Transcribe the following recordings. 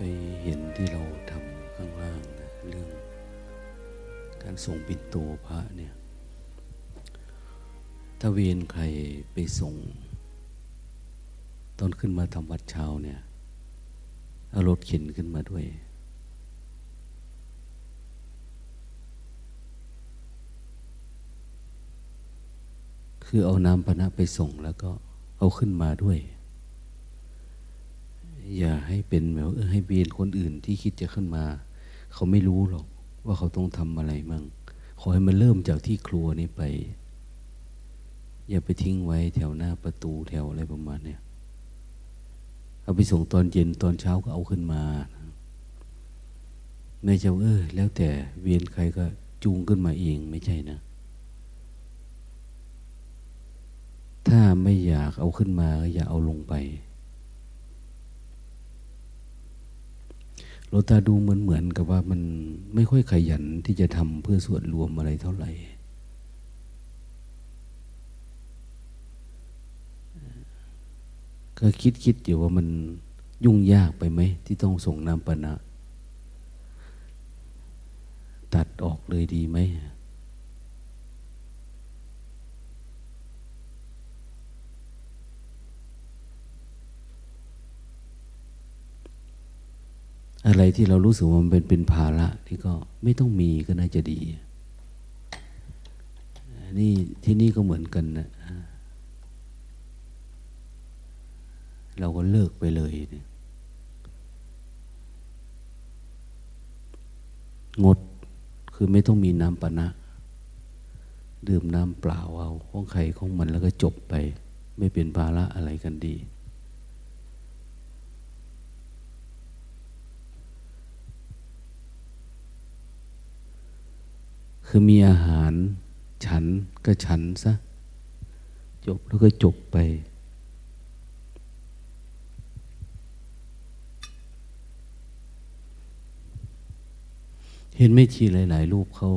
ไปเห็นที่เราทำข้างล่างนะเรื่องการส่งปิ่นโตพระเนี่ยถ้าเวียนใครไปส่งตอนขึ้นมาทำวัดเช้าเนี่ยเอารถเข็นขึ้นมาด้วยคือเอาน้ำพระไปส่งแล้วก็เอาขึ้นมาด้วยอย่าให้เป็นแบบให้เบียนคนอื่นที่คิดจะขึ้นมาเขาไม่รู้หรอกว่าเขาต้องทำอะไรมั่งขอให้มันเริ่มจากที่ครัวนี่ไปอย่าไปทิ้งไว้แถวหน้าประตูแถวอะไรประมาณเนี้ยเอาไปส่งตอนเย็นตอนเช้าก็เอาขึ้นมาไม่ใช่แล้วแต่เวียนใครก็จูงขึ้นมาเองไม่ใช่นะถ้าไม่อยากเอาขึ้นมาก็อย่าเอาลงไปหลวงตาดูเหมือนกับว่ามันไม่ค่อยขยันที่จะทำเพื่อส่วนรวมอะไรเท่าไหร่ก็คิดอยู่ว่ามันยุ่งยากไปไหมที่ต้องส่งน้ำปนะตัดออกเลยดีไหมอะไรที่เรารู้สึกว่ามันเป็นภาระที่ก็ไม่ต้องมีก็น่าจะดีนี่ที่นี่ก็เหมือนกันนะเราก็เลิกไปเลยงดคือไม่ต้องมีน้ำปนะดื่มน้ำเปล่าเอาของใครของมันแล้วก็จบไปไม่เป็นภาระอะไรกันดีคือมีอาหารฉันก็ฉันซะจบแล้วก็จบไปเห็นไม่ชีหลายๆรูปเขา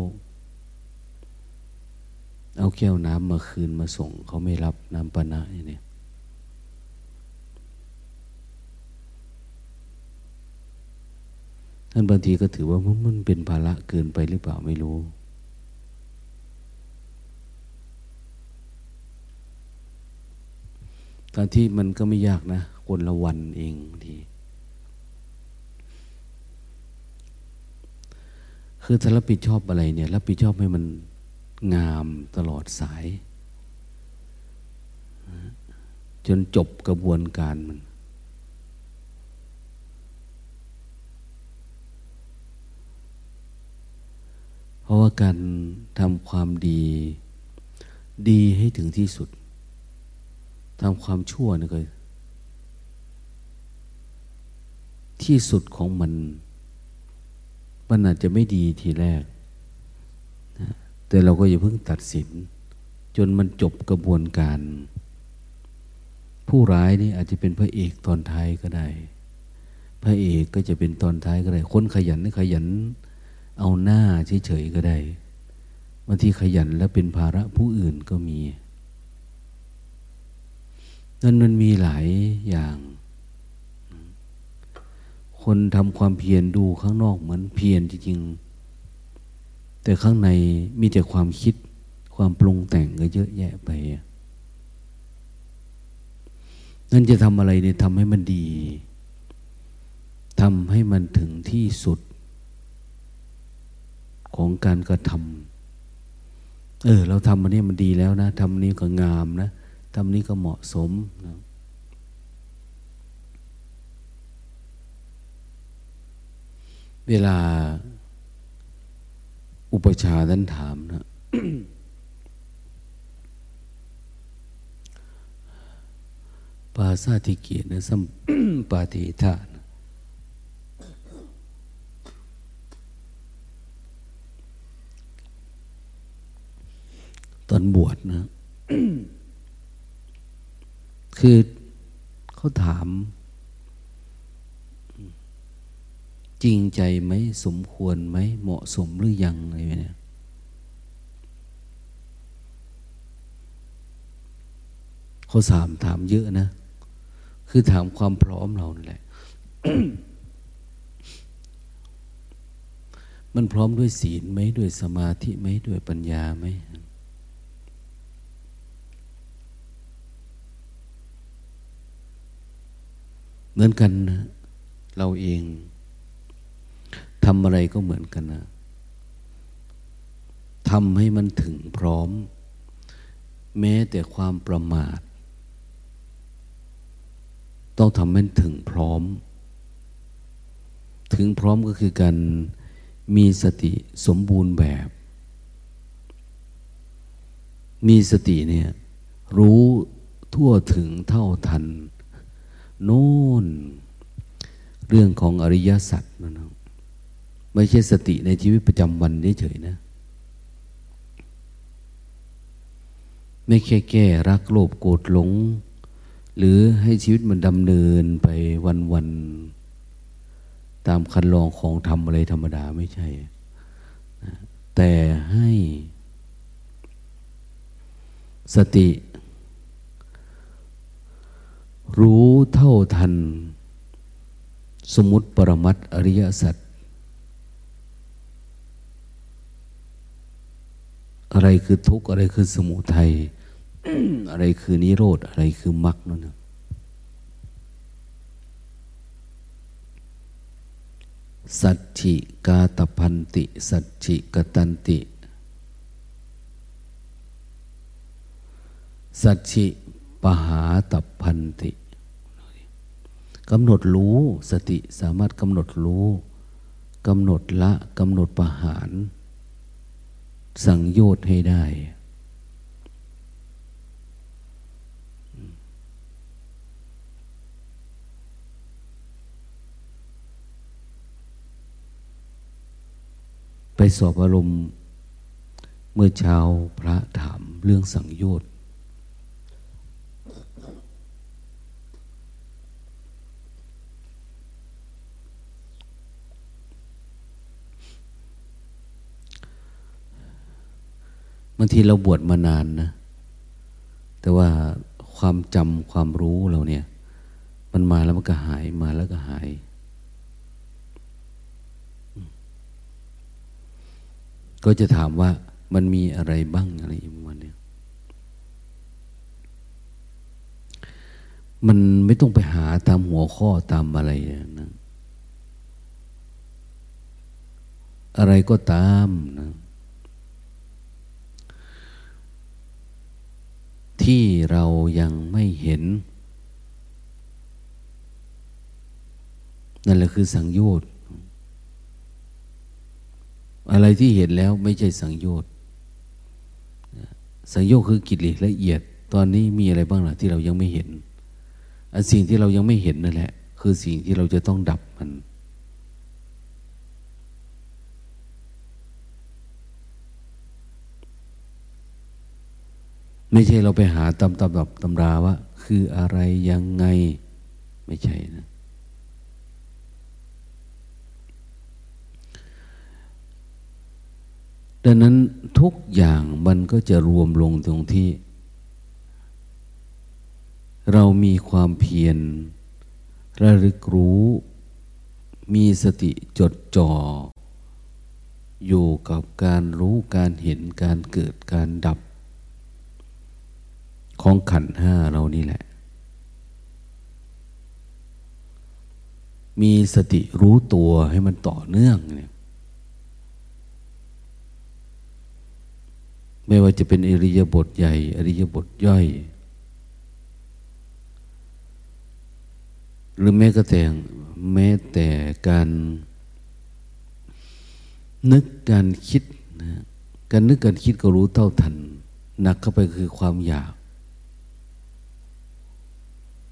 เอาแก้วน้ำมาคืนมาส่งเขาไม่รับน้ำปนะเนี่ยท่านบางทีก็ถือว่ามันเป็นภาระเกินไปหรือเปล่าไม่รู้ตอนที่มันก็ไม่ยากนะคนละวันเองทีคือถ้ารับผิดชอบอะไรเนี่ยรับผิดชอบให้มันงามตลอดสายจนจบกระบวนการมันเพราะว่าการทำความดีให้ถึงที่สุดทำความชั่วนี่ก็ที่สุดของมันอาจจะไม่ดีทีแรกนะแต่เราก็อย่าเพิ่งตัดสินจนมันจบกระบวนการผู้ร้ายนี่อาจจะเป็นพระเอกตอนท้ายก็ได้พระเอกก็จะเป็นตอนท้ายก็ได้คนขยันนี่ขยันเอาหน้าเฉยๆก็ได้บางทีขยันแล้วเป็นภาระผู้อื่นก็มีนั่นมันมีหลายอย่างคนทำความเพียรดูข้างนอกเหมือนเพียรจริงๆแต่ข้างในมีแต่ความคิดความปรุงแต่งก็เยอะแยะไปนั่นจะทำอะไรเนี่ยทำให้มันดีทำให้มันถึงที่สุดของการกระทำเราทำอันนี้มันดีแล้วนะทำอันนี้ก็งามนะทำนี้ก็เหมาะสมนะเวลาอุปชาท่านถามนะ ปาสาธิเกียรตินะสัม ปาติทานะตอนบวชนะ คือเขาถามจริงใจไหมสมควรไหมเหมาะสมหรือยังอะไรเนี่ยเขาถามเยอะนะคือถามความพร้อมเรานั่นแหละ มันพร้อมด้วยศีลไหมด้วยสมาธิไหมด้วยปัญญาไหมเหมือนกันนะเราเองทำอะไรก็เหมือนกันนะทำให้มันถึงพร้อมแม้แต่ความประมาทต้องทำให้ถึงพร้อมก็คือการมีสติสมบูรณ์แบบมีสติเนี่ยรู้ทั่วถึงเท่าทันโน่นเรื่องของอริยสัจนะไม่ใช่สติในชีวิตประจำวันเฉยๆนะไม่แค่แก้รักโลภโกรธหลงหรือให้ชีวิตมันดำเนินไปวันๆตามคันลองของทำอะไรธรรมดาไม่ใช่นะแต่ให้สติรู้เท่าทันสมมุติปรมัตถ์อริยสัจอะไรคือทุกข์อะไรคือสมุทัย อะไรคือนิโรธอะไรคือมรรคนั่นนะสัจฉิกาตพันติสัจฉิกตันติสัจฉิปหาตพันติกำหนดรู้สติสามารถกำหนดรู้กำหนดละกำหนดประหารสังโยชน์ให้ได้ไปสอบอารมณ์เมื่อเช้าพระถามเรื่องสังโยชน์บางทีเราบวชมานานนะแต่ว่าความจำความรู้เราเนี่ยมันมาแล้วมันก็หายมาแล้วก็หายก็จะถามว่ามันมีอะไรบ้างอะไรอย่างวันเนี่ยมันไม่ต้องไปหาตามหัวข้อตามอะไรนะอะไรก็ตามนะที่เรายังไม่เห็นนั่นแหละคือสังโยชน์อะไรที่เห็นแล้วไม่ใช่สังโยชน์สังโยชน์คือกิเลสละเอียดตอนนี้มีอะไรบ้างล่ะที่เรายังไม่เห็นอันสิ่งที่เรายังไม่เห็นนั่นแหละคือสิ่งที่เราจะต้องดับมันไม่ใช่เราไปหาตำราว่าคืออะไรยังไงไม่ใช่นะดังนั้นทุกอย่างมันก็จะรวมลงตรงที่เรามีความเพียรระลึกรู้มีสติจดจ่ออยู่กับการรู้การเห็นการเกิดการดับของขันธ์ห้าเรานี่แหละมีสติรู้ตัวให้มันต่อเนื่องเนี่ยไม่ว่าจะเป็นอริยบทใหญ่อริยบทย่อยหรือแม้แต่การนึกการคิดนะการนึกการคิดก็รู้เท่าทันหนักเข้าไปคือความอยาก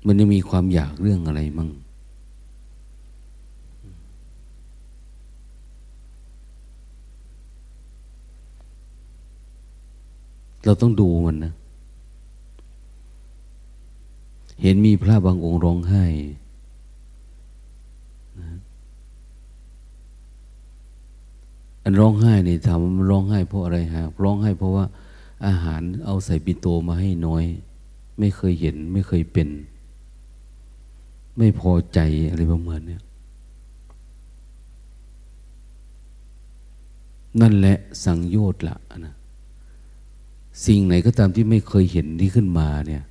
มันจะมีความอยากเรื่องอะไรมั่งเราต้องดูมันนะเห็นมีพระบางองค์ร้องไห้อันร้องไห้นี่ถามว่ามันร้องไห้เพราะอะไรฮะร้องไห้เพราะว่าอาหารเอาใส่ปิโตมาให้น้อยไม่เคยเห็นไม่เคยเป็นไม่พอใจอะไรประมาณนี้ นั่นแหละสังโยชน์ละนะสิ่งไหนก็ตามที่ไม่เคยเห็นที่ขึ้นมาเนี่ย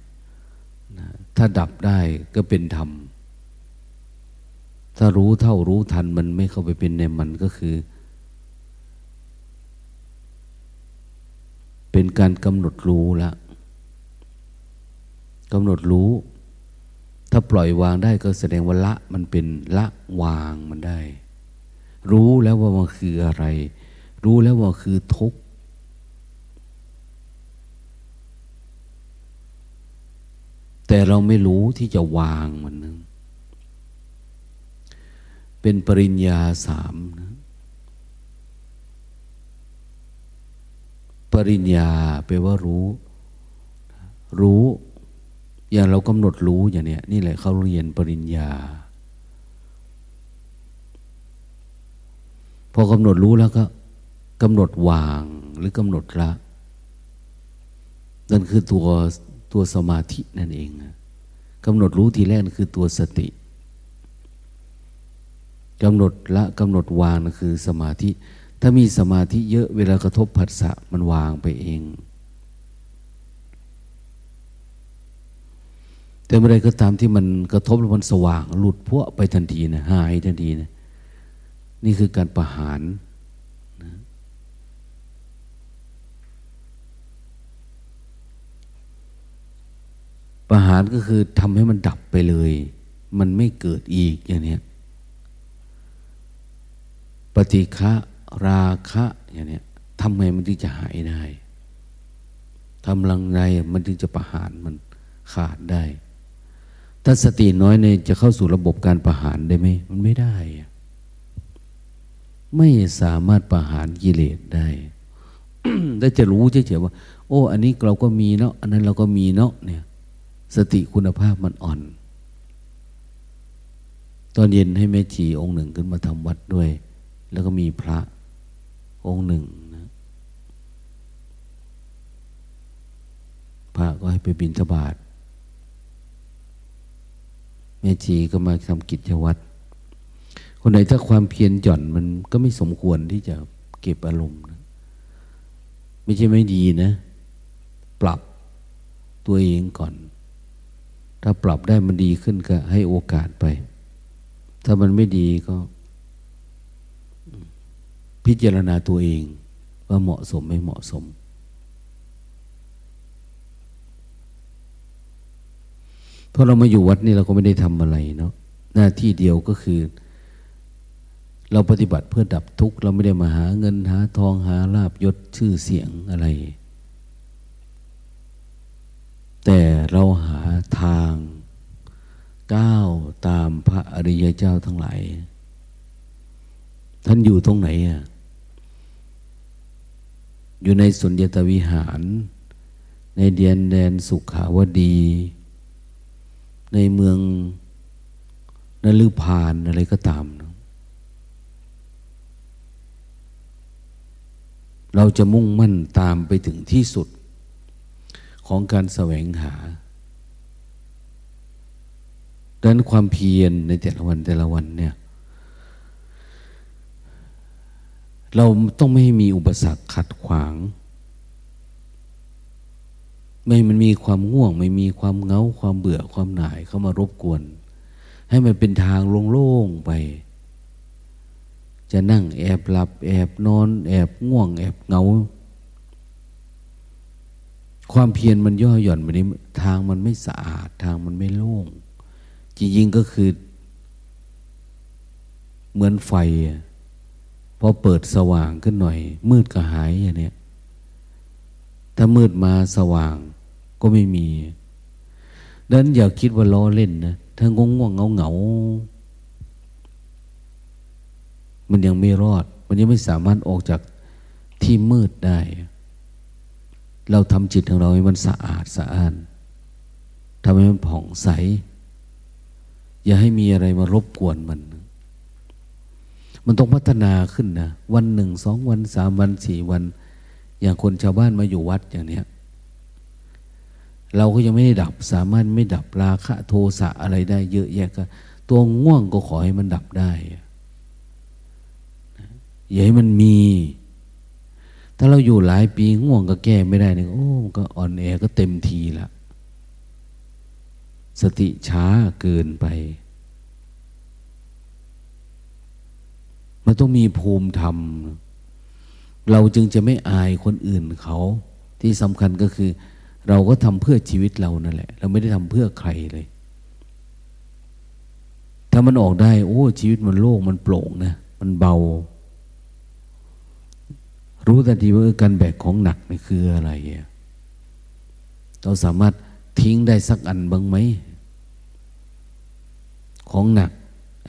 นะถ้าดับได้ก็เป็นธรรมถ้ารู้เท่ารู้ทันมันไม่เข้าไปเป็นในมันก็คือเป็นการกำหนดรู้ละกำหนดรู้ถ้าปล่อยวางได้ก็แสดงว่าละมันเป็นละวางมันได้รู้แล้วว่ามันคืออะไรรู้แล้วว่าคือทุกข์แต่เราไม่รู้ที่จะวางมันนะเป็นปริญญา3นะปริญญาแปลว่ารู้อย่างเรากำหนดรู้อย่างเนี้ยนี่แหละเขาเรียนปริญญาพอกำหนดรู้แล้วก็กำหนดวางหรือกำหนดละนั่นคือตัวสมาธินั่นเองกำหนดรู้ทีแรกนั่นคือตัวสติกำหนดละกำหนดวางนั่นคือสมาธิถ้ามีสมาธิเยอะเวลากระทบผัสสะมันวางไปเองแต่เมื่อไรก็ตามที่มันกระทบแล้วมันสว่างหลุดพวกไปทันทีนะหายทันทีนะนี่คือการประหารนะประหารก็คือทำให้มันดับไปเลยมันไม่เกิดอีกอย่างเนี้ยปฏิฆะราคะอย่างเนี้ยทำไงมันถึงจะหายได้ทำลังไรมันถึงจะประหารมันขาดได้ถ้าสติน้อยเนี่ยจะเข้าสู่ระบบการประหารได้ไหมมันไม่ได้ไม่สามารถประหารกิเลสได้ ได้จะรู้เฉยๆว่าโอ้อันนี้เราก็มีเนาะอันนั้นเราก็มีเนาะเนี่ยสติคุณภาพมันอ่อนตอนเย็นให้แม่ชีองค์หนึ่งขึ้นมาทำวัดด้วยแล้วก็มีพระองค์หนึ่งนะพระก็ให้ไปบิณฑบาตแม่ชีก็มาทำกิจวัตรคนไหนถ้าความเพียรหย่อนมันก็ไม่สมควรที่จะเก็บอารมณ์นะไม่ใช่ไม่ดีนะปรับตัวเองก่อนถ้าปรับได้มันดีขึ้นก็ให้โอกาสไปถ้ามันไม่ดีก็พิจารณาตัวเองว่าเหมาะสมไม่เหมาะสมเพราะเรามาอยู่วัดนี่เราก็ไม่ได้ทำอะไรเนาะหน้าที่เดียวก็คือเราปฏิบัติเพื่อดับทุกข์เราไม่ได้มาหาเงินหาทองหาลาภยศชื่อเสียงอะไรแต่เราหาทางก้าวตามพระอริยเจ้าทั้งหลายท่านอยู่ตรงไหนอ่ะอยู่ในสุญญตวิหารในแดนสุขาวดีในเมืองนฤพานอะไรก็ตามเราจะมุ่งมั่นตามไปถึงที่สุดของการแสวงหาดังนั้นความเพียรในแต่ละวันเนี่ยเราต้องไม่ให้มีอุปสรรคขัดขวางไม่ให้มันมีความง่วงไม่มีความเหงาความเบื่อความหน่ายเข้ามารบกวนให้มันเป็นทางโล่งๆไปจะนั่งแอบหลับแอบนอนแอบง่วงแอบเหงาความเพียรมันย่อหย่อนไปนี้ทางมันไม่สะอาดทางมันไม่โล่งจริงๆก็คือเหมือนไฟพอเปิดสว่างขึ้นหน่อยมืดก็หายอย่างเนี้ยถ้ามืดมาสว่างก็ไม่มีดังนั้นอย่าคิดว่าล้อเล่นนะถ้าง่วงๆเหงาๆมันยังไม่รอดมันยังไม่สามารถออกจากที่มืดได้เราทำจิตของเราให้มันสะอาดสะอ้านทำให้มันผ่องใสอย่าให้มีอะไรมารบกวนมันต้องพัฒนาขึ้นนะวันหนึ่งสองวันสามวันสี่วันอย่างคนชาวบ้านมาอยู่วัดอย่างเนี้ยเราก็ยังไม่ได้ดับสามารถไม่ดับราคะโทสะอะไรได้เยอะแยะก็ตัวง่วงก็ขอให้มันดับได้อย่าให้มันมี ถ้าเราอยู่หลายปีง่วงก็แก้ไม่ได้เนี่ยโอ้ก็อ่อนแอก็เต็มทีละสติช้าเกินไปมันต้องมีภูมิธรรมเราจึงจะไม่อายคนอื่นเขาที่สำคัญก็คือเราก็ทำเพื่อชีวิตเรานั่นแหละเราไม่ได้ทำเพื่อใครเลยถ้ามันออกได้โอ้ชีวิตมันโล่งมันโปร่งนะมันเบารู้ทันทีว่าการแบกของหนักนี่คืออะไรเราสามารถทิ้งได้สักอันบ้างไหมของหนัก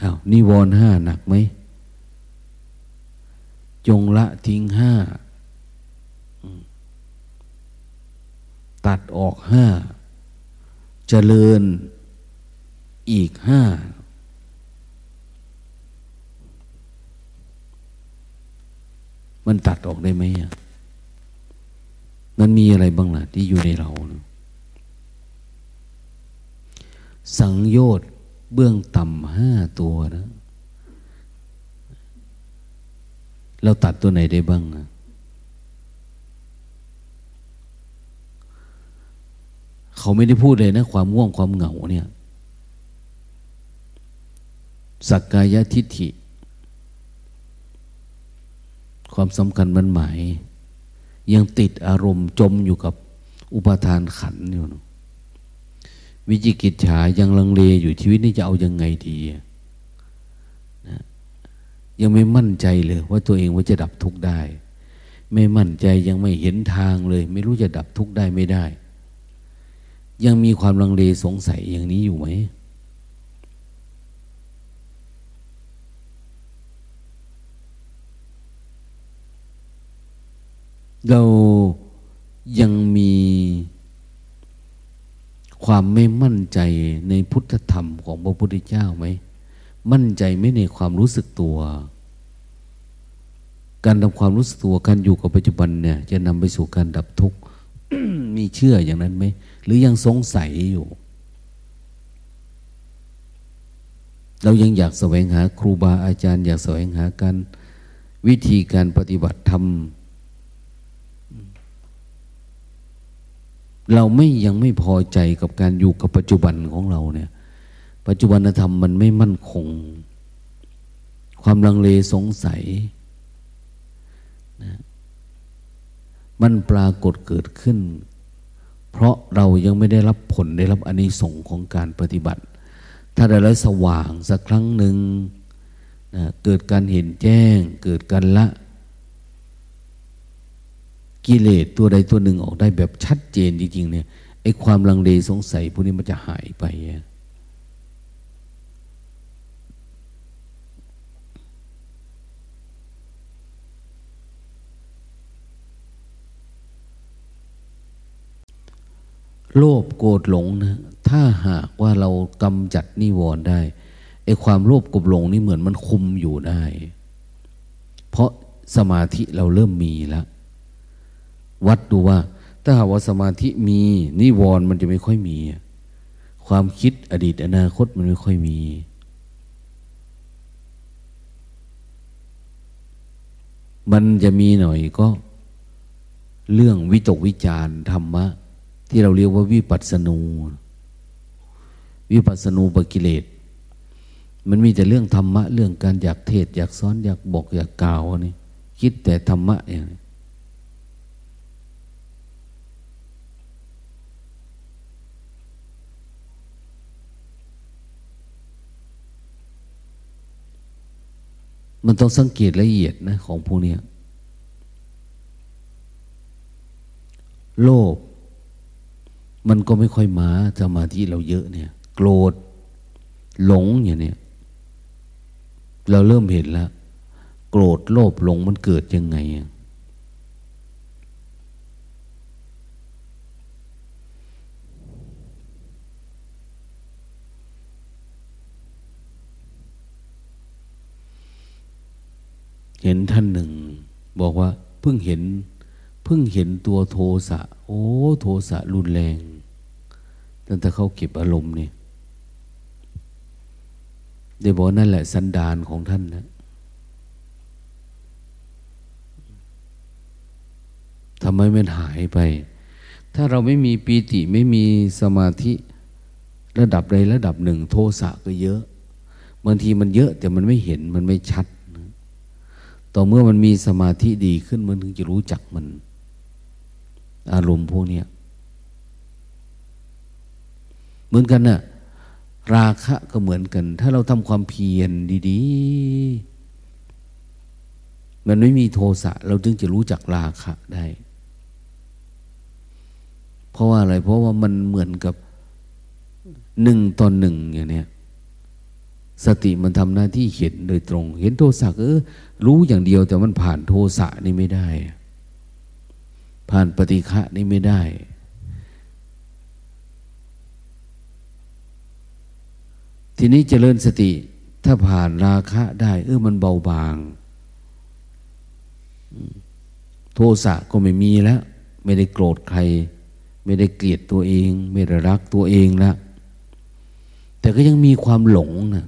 อ้าวนิวรณ์ห้าหนักไหมจงละทิ้งห้าตัดออกห้าเจริญอีกห้ามันตัดออกได้ไหมมันมีอะไรบ้างล่ะที่อยู่ในเราสังโยชน์เบื้องต่ำห้าตัวนะเราตัดตัวไหนได้บ้างนะเขาไม่ได้พูดเลยนะความง่วงความเหงาเนี่ยสักกายทิฏฐิความสำคัญมันหมายยังติดอารมณ์จมอยู่กับอุปาทานขันธ์อยู่นะวิจิกิจฉายังลังเลอยู่ชีวิตนี้จะเอายังไงดีนะยังไม่มั่นใจเลยว่าตัวเองว่าจะดับทุกข์ได้ไม่มั่นใจยังไม่เห็นทางเลยไม่รู้จะดับทุกข์ได้ไม่ได้ยังมีความลังเลสงสัยอย่างนี้อยู่ไหมเรายังมีความไม่มั่นใจในพุทธธรรมของพระพุทธเจ้าไหมมั่นใจไม่ในความรู้สึกตัวการทำความรู้สึกตัวการอยู่กับปัจจุบันเนี่ยจะนำไปสู่การดับทุกข์ มีเชื่ออย่างนั้นไหมหรือยังสงสัยอยู่เรายังอยากแสวงหาครูบาอาจารย์อยากแสวงหาการวิธีการปฏิบัติธรรมเรายังไม่พอใจกับการอยู่กับปัจจุบันของเราเนี่ยปัจจุบันธรรมมันไม่มั่นคงความลังเลสงสัยนะมันปรากฏเกิดขึ้นเพราะเรายังไม่ได้รับผลได้รับอานิสงส์ของการปฏิบัติถ้าได้แล้วสว่างสักครั้งหนึ่งนะเกิดการเห็นแจ้งเกิดการละกิเลสตัวใดตัวหนึ่งออกได้แบบชัดเจนจริงๆเนี่ยไอ้ความลังเลสงสัยพวกนี้มันจะหายไปโลภโกรธหลงนะถ้าหากว่าเรากำจัดนิวรณ์ได้ไอ้ความโลภโกรธหลงนี่เหมือนมันคุมอยู่ได้เพราะสมาธิเราเริ่มมีแล้ววัดดูว่าถ้าหากว่าสมาธิมีนิวรณ์มันจะไม่ค่อยมีความคิดอดีตอนาคตมันไม่ค่อยมีมันจะมีหน่อยก็เรื่องวิตกวิจารณ์ธรรมะที่เราเรียกว่าวิปัสสนูปกิเลสมันมีแต่เรื่องธรรมะเรื่องการอยากเทศอยากสอนอยากบอกอยากกล่าวนี่คิดแต่ธรรมะอย่างนี้มันต้องสังเกตละเอียดนะของพวกนี้โลภมันก็ไม่ค่อยมาสมาธิเราเยอะเนี่ยโกรธหลงอย่างเนี่ยเราเริ่มเห็นแล้วโกรธโลภหลงมันเกิดยังไงเห็นท่านหนึ่งบอกว่าเพิ่งเห็นตัวโทสะโอ้โทสะรุนแรงตั้งแต่เขาเก็บอารมณ์เนี่ยได้บอกนั่นแหละสันดานของท่านนะ ำให้มันหายไปถ้าเราไม่มีปีติไม่มีสมาธิระดับใดระดับหนึ่งโทสะก็เยอะบางทีมันเยอะแต่มันไม่เห็นมันไม่ชัดต่อเมื่อมันมีสมาธิดีขึ้นมันถึงจะรู้จักมันอารมณ์พวกนี้เหมือนกันนะราคะก็เหมือนกันถ้าเราทำความเพียรดีๆมันไม่มีโทสะเราจึงจะรู้จักราคะได้เพราะว่าอะไรเพราะว่ามันเหมือนกับหนึ่งต่อหนึ่งอย่างนี้สติมันทำหน้าที่เห็นโดยตรงเห็นโทสะรู้อย่างเดียวแต่มันผ่านโทสะนี่ไม่ได้ผ่านปฏิฆะนี่ไม่ได้ทีนี้เจริญสติถ้าผ่านราคะได้มันเบาบางโทสะก็ไม่มีแล้วไม่ได้โกรธใครไม่ได้เกลียดตัวเองไม่ได้รักตัวเองแล้วแต่ก็ยังมีความหลงนะ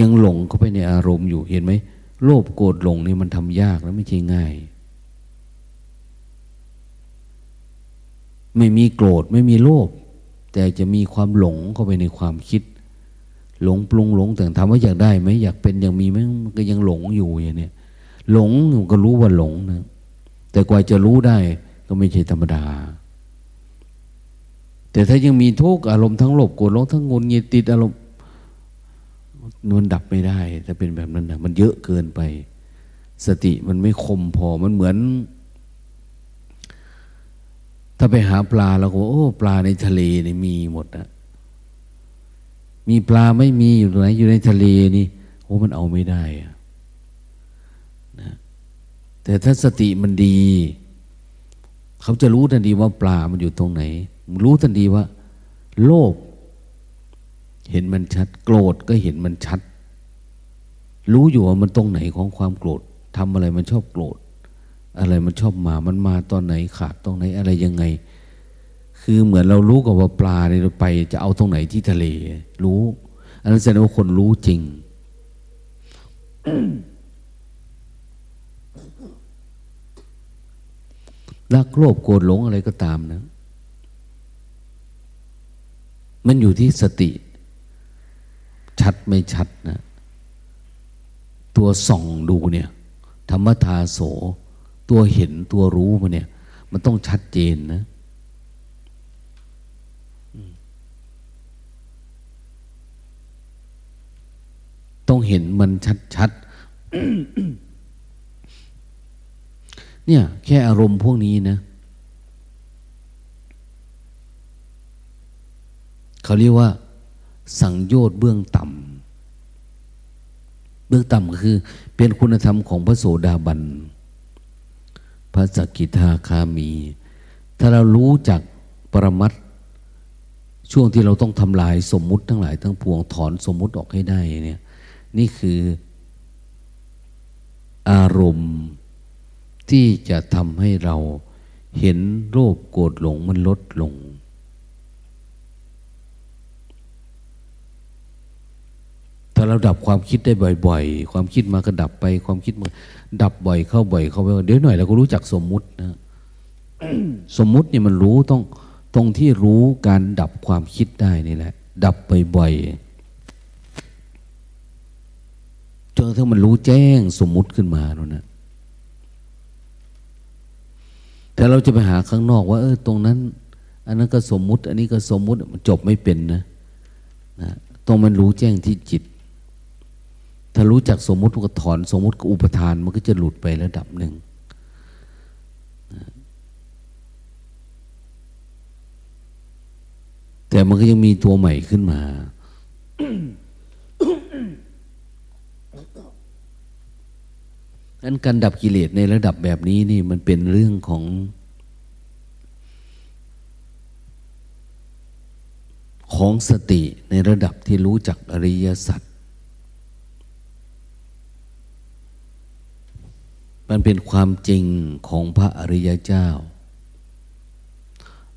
ยังหลงเข้าไปในอารมณ์อยู่เห็นไหมโลภโกรธหลงนี่มันทำยากแล้วไม่ใช่ง่ายไม่มีโกรธไม่มีโลภแต่จะมีความหลงเข้าไปในความคิดหลงปรุงหลงแต่ถามว่าอยากได้ไหมอยากเป็นอยากมีไหมมันก็ยังหลงอยู่อย่างนี้หลงก็รู้ว่าหลงนะแต่กว่าจะรู้ได้ก็ไม่ใช่ธรรมดาแต่ถ้ายังมีทุกอารมณ์ทั้งโลภโกรธหลงทั้งงุนงิดติดอารมณ์มันดับไม่ได้ถ้าเป็นแบบนั้นนะมันเยอะเกินไปสติมันไม่คมพอมันเหมือนถ้าไปหาปลาเราก็โอ้ปลาในทะเลนี่มีหมดนะมีปลาไม่มีอยู่ไหนอยู่ในทะเลนี่โอ้มันเอาไม่ได้นะแต่ถ้าสติมันดีเขาจะรู้ทันทีว่าปลามันอยู่ตรงไหนรู้ทันทีว่าโลภเห็นมันชัดโกรธก็เห็นมันชัดรู้อยู่ว่ามันตรงไหนของความโกรธทำอะไรมันชอบโกรธอะไรมันชอบมามันมาตอนไหนขาดตรงไหนอะไรยังไงคือเหมือนเรารู้กับว่าปลาเนี่ยเราไปจะเอาตรงไหนที่ทะเลรู้อันนั้นแสดงว่าคนรู้จริง รักโลภโกรธหลงอะไรก็ตามนะมันอยู่ที่สติชัดไม่ชัดนะตัวส่องดูเนี่ยธรรมทาโสตัวเห็นตัวรู้มันเนี่ยมันต้องชัดเจนนะต้องเห็นมันชัดๆ เนี่ยแค่อารมณ์พวกนี้นะเขาเรียกว่าสังโยชน์เบื้องต่ำเบื้องต่ำก็คือเป็นคุณธรรมของพระโสดาบันพระสกิทาคามีถ้าเรารู้จักปรมัตถ์ช่วงที่เราต้องทำลายสมมุติทั้งหลายทั้งปวงถอนสมมุติออกให้ได้เนี่ยนี่คืออารมณ์ที่จะทำให้เราเห็นโลภโกรธหลงมันลดลงถ้าเราดับความคิดได้บ่อยๆความคิดมาก็ดับไปความคิดมาดับบ่อยเข้าไปเดี๋ยวหน่อยเราก็รู้จักสมมุตินะ สมมุติเนี่ยมันรู้ต้องตรงที่รู้การดับความคิดได้นี่แหละดับบ่อยๆจนถ้ามันรู้แจ้งสมมุติขึ้นมาแล้วนะแต่เราจะไปหาข้างนอกว่าตรงนั้นอันนั้นก็สมมุติอันนี้ก็สมมุติมันจบไม่เป็นนะต้องมันรู้แจ้งที่จิตถ้ารู้จักสมมุติก็ถอนสมมุติก็อุปทานมันก็จะหลุดไประดับหนึ่งแต่มันก็ยังมีตัวใหม่ขึ้นมา นั้นการดับกิเลสในระดับแบบนี้นี่มันเป็นเรื่องของสติในระดับที่รู้จักอริยสัจมันเป็นความจริงของพระอริยเจ้า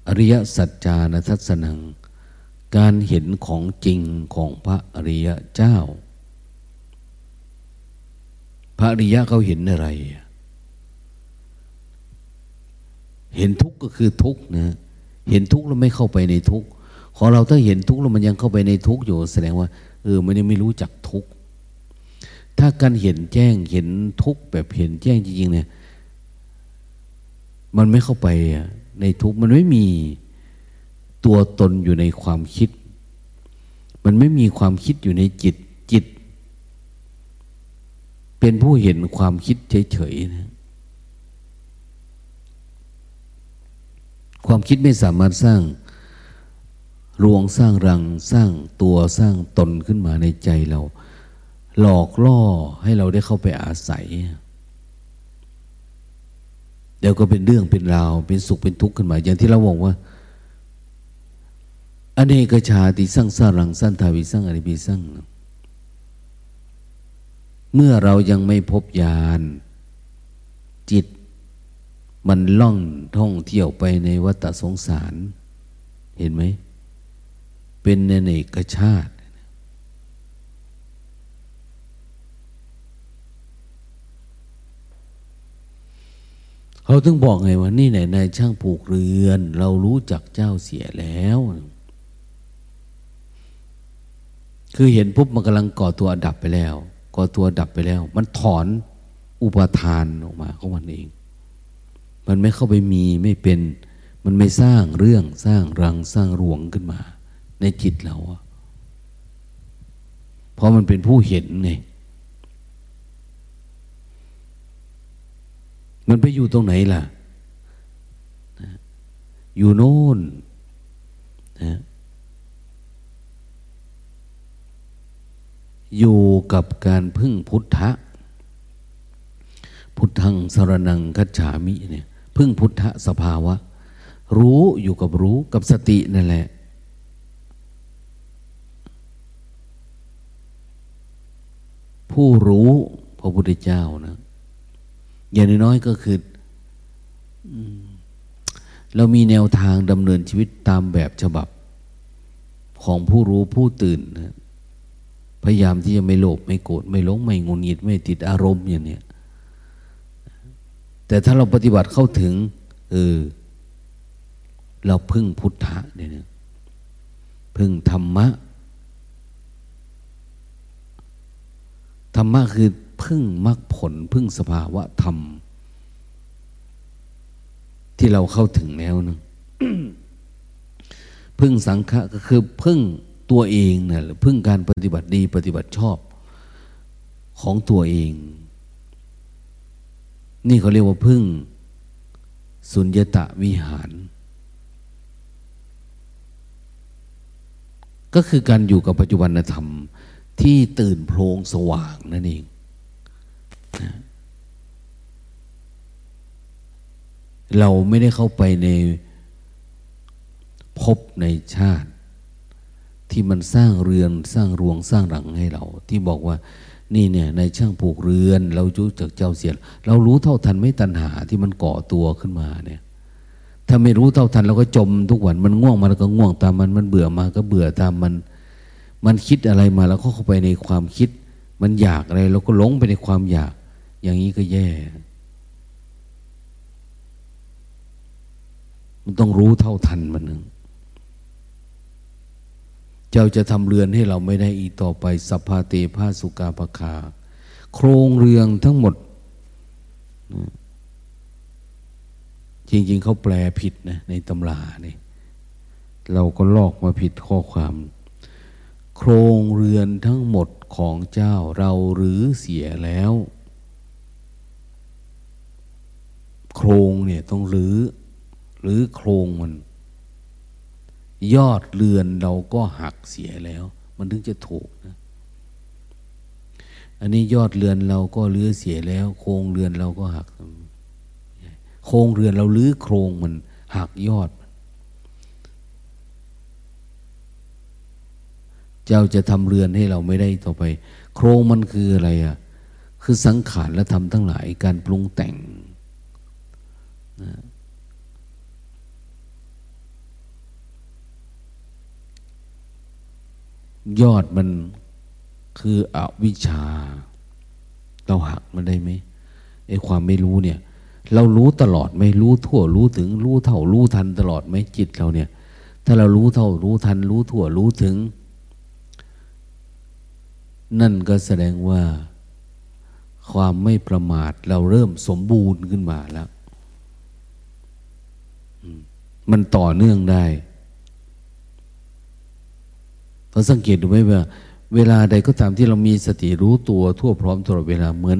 อริยสัจจานัทัสสนังการเห็นของจริงของพระอริยเจ้าพระอริยะเขาเห็นอะไร เห็นทุกข์ก็คือทุกข์นะเห็นทุกข์แล้วไม่เข้าไปในทุกข์ของเราถ้าเห็นทุกข์แล้วมันยังเข้าไปในทุกข์อยู่แสดงว่ามันยังไม่รู้จักทุกข์ถ้าการเห็นแจ้งเห็นทุกข์แบบเห็นแจ้งจริงๆเนี่ยมันไม่เข้าไปในทุกข์มันไม่มีตัวตนอยู่ในความคิดมันไม่มีความคิดอยู่ในจิตจิตเป็นผู้เห็นความคิดเฉยๆนะความคิดไม่สามารถสร้างรวงสร้างรังสร้างตัวสร้างตนขึ้นมาในใจเราหลอกล่อให้เราได้เข้าไปอาศัยเดี๋ยวก็เป็นเรื่องเป็นราวเป็นสุขเป็นทุกข์ขึ้นมาอย่างที่เราบอกว่าอเนกชาติสร้างสรังสันทาวิสร้างอริบิสร้างเมื่อเรายังไม่พบญาณจิตมันล่องท่องเที่ยวไปในวัฏสงสารเห็นไหมเป็นอเนกชาติเขาถึงบอกไงว่านี่ไหนนายช่างผูกเรือนเรารู้จักเจ้าเสียแล้วคือเห็นปุ๊บมันกำลังก่อตัวดับไปแล้วก่อตัวดับไปแล้วมันถอนอุปาทานออกมาของมันเองมันไม่เข้าไปมีไม่เป็นมันไม่สร้างเรื่องสร้างรังสร้างรวงขึ้นมาในจิตเราเพราะมันเป็นผู้เห็นไงมันไปอยู่ตรงไหนล่ะอยู่โน่นนะอยู่กับการพึ่งพุทธะพุทธังสรณังคัจฉามิเนี่ยพึ่งพุทธะสภาวะรู้อยู่กับรู้กับสตินั่นแหละผู้รู้พระพุทธเจ้านะอย่างน้อยก็คือเรามีแนวทางดำเนินชีวิตตามแบบฉบับของผู้รู้ผู้ตื่นนะพยายามที่จะไม่โลภไม่โกรธไม่หลงไม่งุนงิดไม่ติดอารมณ์อย่างเนี้ยแต่ถ้าเราปฏิบัติเข้าถึงเราพึ่งพุทธะเนี่ยพึ่งธรรมะธรรมะคือพึ่งมรรคผลพึ่งสภาวะธรรมที่เราเข้าถึงแล้วนะ พึ่งสังฆะก็คือพึ่งตัวเองนะหรือพึ่งการปฏิบัติดีปฏิบัติชอบของตัวเองนี่เขาเรียกว่าพึ่งสุญญตวิหารก็คือการอยู่กับปัจจุบันธรรมที่ตื่นโพลงสว่างนั่นเองเราไม่ได้เข้าไปในภพในชาติที่มันสร้างเรือนสร้างรวงสร้างรังให้เราที่บอกว่านี่เนี่ยในช่างผูกเรือนเรารู้จักเจ้าเสียเรารู้เท่าทันไม่ตัณหาที่มันก่อตัวขึ้นมาเนี่ยถ้าไม่รู้เท่าทันเราก็จมทุกวันมันง่วงมาแล้วก็ง่วงตามมันมันเบื่อมาก็เบื่อตามมันคิดอะไรมาแล้วก็เข้าไปในความคิดมันอยากอะไรเราก็หลงไปในความอยากอย่างนี้ก็แย่มันต้องรู้เท่าทันมันนึงเจ้าจะทำเรือนให้เราไม่ได้อีกต่อไปสัพพาเตภาสุกาปคาโครงเรือนทั้งหมดจริงๆเขาแปลผิดนะในตำรานี่เราก็ลอกมาผิดข้อความโครงเรือนทั้งหมดของเจ้าเรารื้อเสียแล้วโครงเนี่ยต้องรื้อหรือโครงมันยอดเรือนเราก็หักเสียแล้วมันถึงจะถูกนะอันนี้ยอดเรือนเราก็รื้อเสียแล้วโครงเรือนเราก็หักโครงเรือนเรารื้อโครงมันหักยอดเจ้าจะทำเรือนให้เราไม่ได้ต่อไปโครงมันคืออะไรคือสังขารและธรรมทั้งหลายการปรุงแต่งนะยอดมันคืออวิชชาเราหักมันได้ไหมไอ้ความไม่รู้เนี่ย เรารู้ตลอดไหมรู้ทั่วรู้ถึงรู้เท่ารู้ทันตลอดไหมจิตเราเนี่ยถ้าเรารู้เท่ารู้ทันรู้ทั่วรู้ถึงนั่นก็แสดงว่าความไม่ประมาทเราเริ่มสมบูรณ์ขึ้นมาแล้วมันต่อเนื่องได้เราสังเกตดูไหมว่าเวลาใดก็ตามที่เรามีสติรู้ตัวทั่วพร้อมตลอดเวลาเหมือน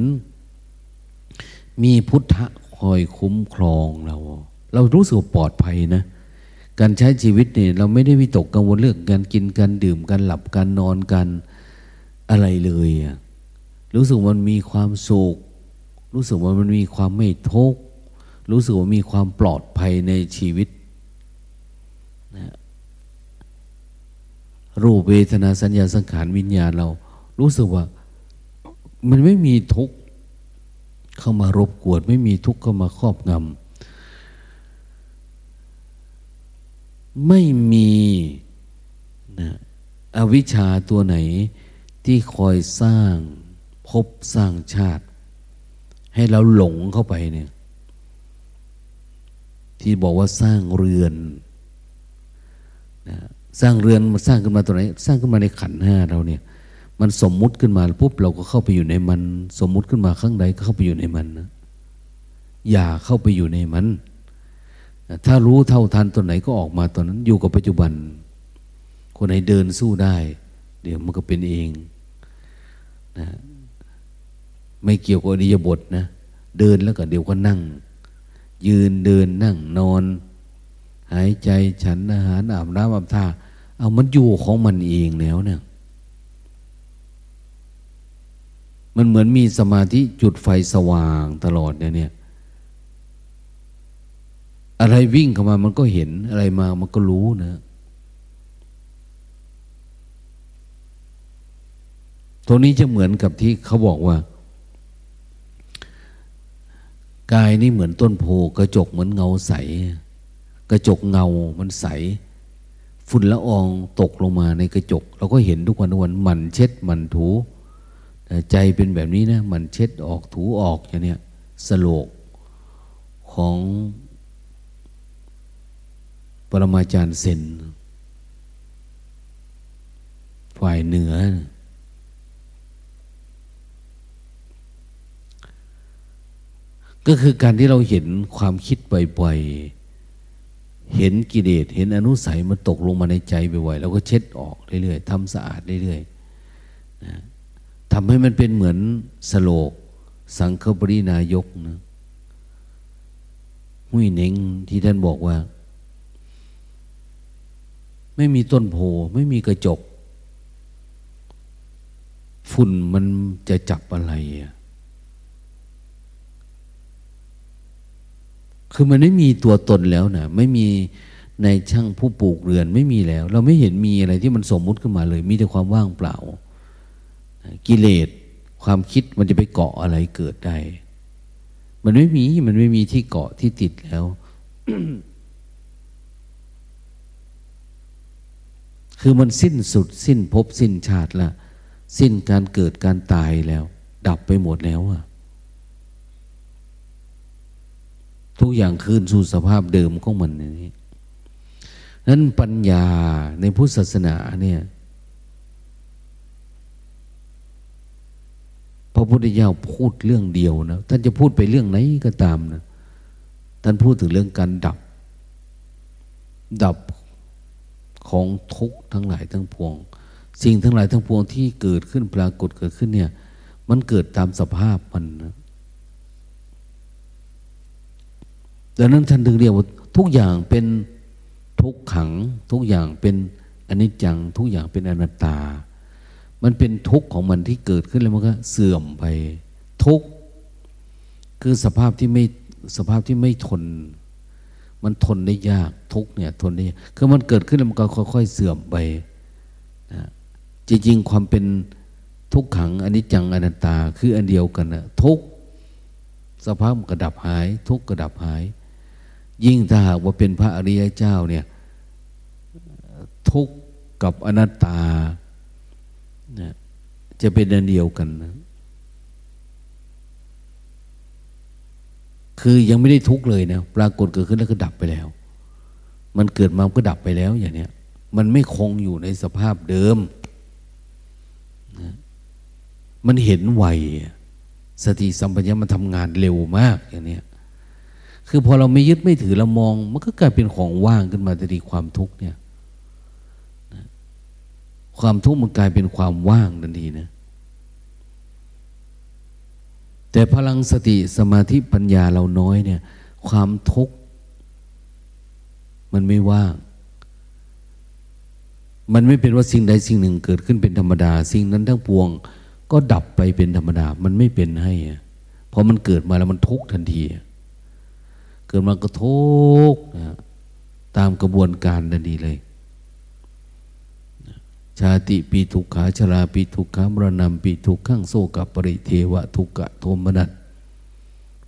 มีพุทธะคอยคุ้มครองเรารู้สึกปลอดภัยนะการใช้ชีวิตเนี่ยเราไม่ได้วิตกกังวลเรื่องการกินการดื่มการหลับการนอนการอะไรเลยรู้สึกมันมีความสุขรู้สึกว่ามันมีความไม่ทุกข์รู้สึกว่ามีความปลอดภัยในชีวิตนะรูปเวทนาสัญญาสังขารวิญญาณเรารู้สึกว่ามันไม่มีทุกข์เข้ามารบกวนไม่มีทุกข์เข้ามาครอบงำไม่มีนะอวิชชาตัวไหนที่คอยสร้างภพสร้างชาติให้เราหลงเข้าไปเนี่ยที่บอกว่าสร้างเรือนนะสร้างเรือนมันสร้างขึ้นมาตัวไหนสร้างขึ้นมาในขันธ์5เราเนี่ยมันสมมุติขึ้นมาปุ๊บเราก็เข้าไปอยู่ในมันสมมุติขึ้นมาข้างใดก็เข้าไปอยู่ในมันนะอย่าเข้าไปอยู่ในมันถ้ารู้เท่าทันตัวไหนก็ออกมาตัวนั้นอยู่กับปัจจุบันคนไหนเดินสู้ได้เดี๋ยวมันก็เป็นเองนะไม่เกี่ยวกับอิริยาบถนะเดินแล้วก็เดี๋ยวก็นั่งยืนเดินนั่งนอนหายใจฉันอาหารอาบน้ำอาบท่าเอามันอยู่ของมันเองแล้วเนี่ยมันเหมือนมีสมาธิจุดไฟสว่างตลอดเนี่ยอะไรวิ่งเข้ามามันก็เห็นอะไรมามันก็รู้นะตรงนี้จะเหมือนกับที่เขาบอกว่ากายนี่เหมือนต้นโพกระจกเหมือนเงาใสกระจกเงามันใสฝุ่นละอองตกลงมาในกระจกเราก็เห็นทุกวันหมั่นเช็ดหมั่นถูใจเป็นแบบนี้นะหมั่นเช็ดออกถูออกอย่างเนี้ยสโลกของปรมาจารย์เซนฝ่ายเหนือก็คือการที่เราเห็นความคิดบ่อยๆเห็นกิเลสเห็นอนุสัยมันตกลงมาในใจบ่อยๆแล้วก็เช็ดออกเรื่อยๆทำสะอาดเรื่อยๆนะทำให้มันเป็นเหมือนสโลกสังฆปรินายกนะหุ้ยเน่งที่ท่านบอกว่าไม่มีต้นโพไม่มีกระจกฝุ่นมันจะจับอะไรคือมันไม่มีตัวตนแล้วนะไม่มีในช่างผู้ปลูกเรือนไม่มีแล้วเราไม่เห็นมีอะไรที่มันสมมุติขึ้นมาเลยมีแต่ความว่างเปล่ากิเลสความคิดมันจะไปเกาะอะไรเกิดได้มันไม่มีที่เกาะที่ติดแล้ว คือมันสิ้นสุดสิ้นภพสิ้นชาติละสิ้นการเกิดการตายแล้วดับไปหมดแล้วอะทุกอย่างคืนสู่สภาพเดิมของมันนี่นั้นปัญญาในพุทธศาสนาเนี่ยพระพุทธเจ้าพูดเรื่องเดียวนะท่านจะพูดไปเรื่องไหนก็ตามนะท่านพูดถึงเรื่องการดับของทุกข์ทั้งหลายทั้งปวงสิ่งทั้งหลายทั้งปวงที่เกิดขึ้นปรากฏเกิดขึ้นเนี่ยมันเกิดตามสภาพมันนะดังนั้นท่านถึงเรียกว่าทุกอย่างเป็นทุกขังทุกอย่างเป็นอนิจจังทุกอย่างเป็นอนัตตามันเป็นทุกข์ของมันที่เกิดขึ้นแล้วมันก็เสื่อมไปทุกข์คือสภาพที่ไม่ทนมันทนได้ยากทุกข์เนี่ยทนได้ยากคือมันเกิดขึ้นแล้วมันก็ค่อยๆเสื่อมไปนะจริงๆความเป็นทุกขังอนิจจังอนัตตาคืออันเดียวกันนะทุกข์สภาพกระดับหายทุกข์กระดับหายยิ่งถ้าหากว่าเป็นพระอริยเจ้าเนี่ยทุกข์กับอนัตตานะจะเป็นอันเดียวกันนะค คือยังไม่ได้ทุกข์เลยนะปรากฏเกิดขึ้นแล้วก็ดับไปแล้วมันเกิดมาก็ดับไปแล้วอย่างเนี้ยมันไม่คงอยู่ในสภาพเดิมนะมันเห็นไวสติสัมปชัญญะมันทำงานเร็วมากอย่างเนี้ยคือพอเราไม่ยึดไม่ถือเรามองมันก็กลายเป็นของว่างขึ้นมาแต่ดีความทุกข์เนี่ยนะความทุกข์มันกลายเป็นความว่างนั่นดีนะแต่พลังสติสมาธิปัญญาเราน้อยเนี่ยความทุกข์มันไม่ว่างมันไม่เป็นว่าสิ่งใดสิ่งหนึ่งเกิดขึ้นเป็นธรรมดาสิ่งนั้นทั้งปวงก็ดับไปเป็นธรรมดามันไม่เป็นให้เพราะมันเกิดมาแล้วมันทุกข์ทันทีเกิดมาก็ทุกข์นะตามกระบวนการนั่นดีเลยชาติปีทุกขาชราปีทุกขามรณะปีทุกขังโสกปริเทวะทุกขะโทมนัส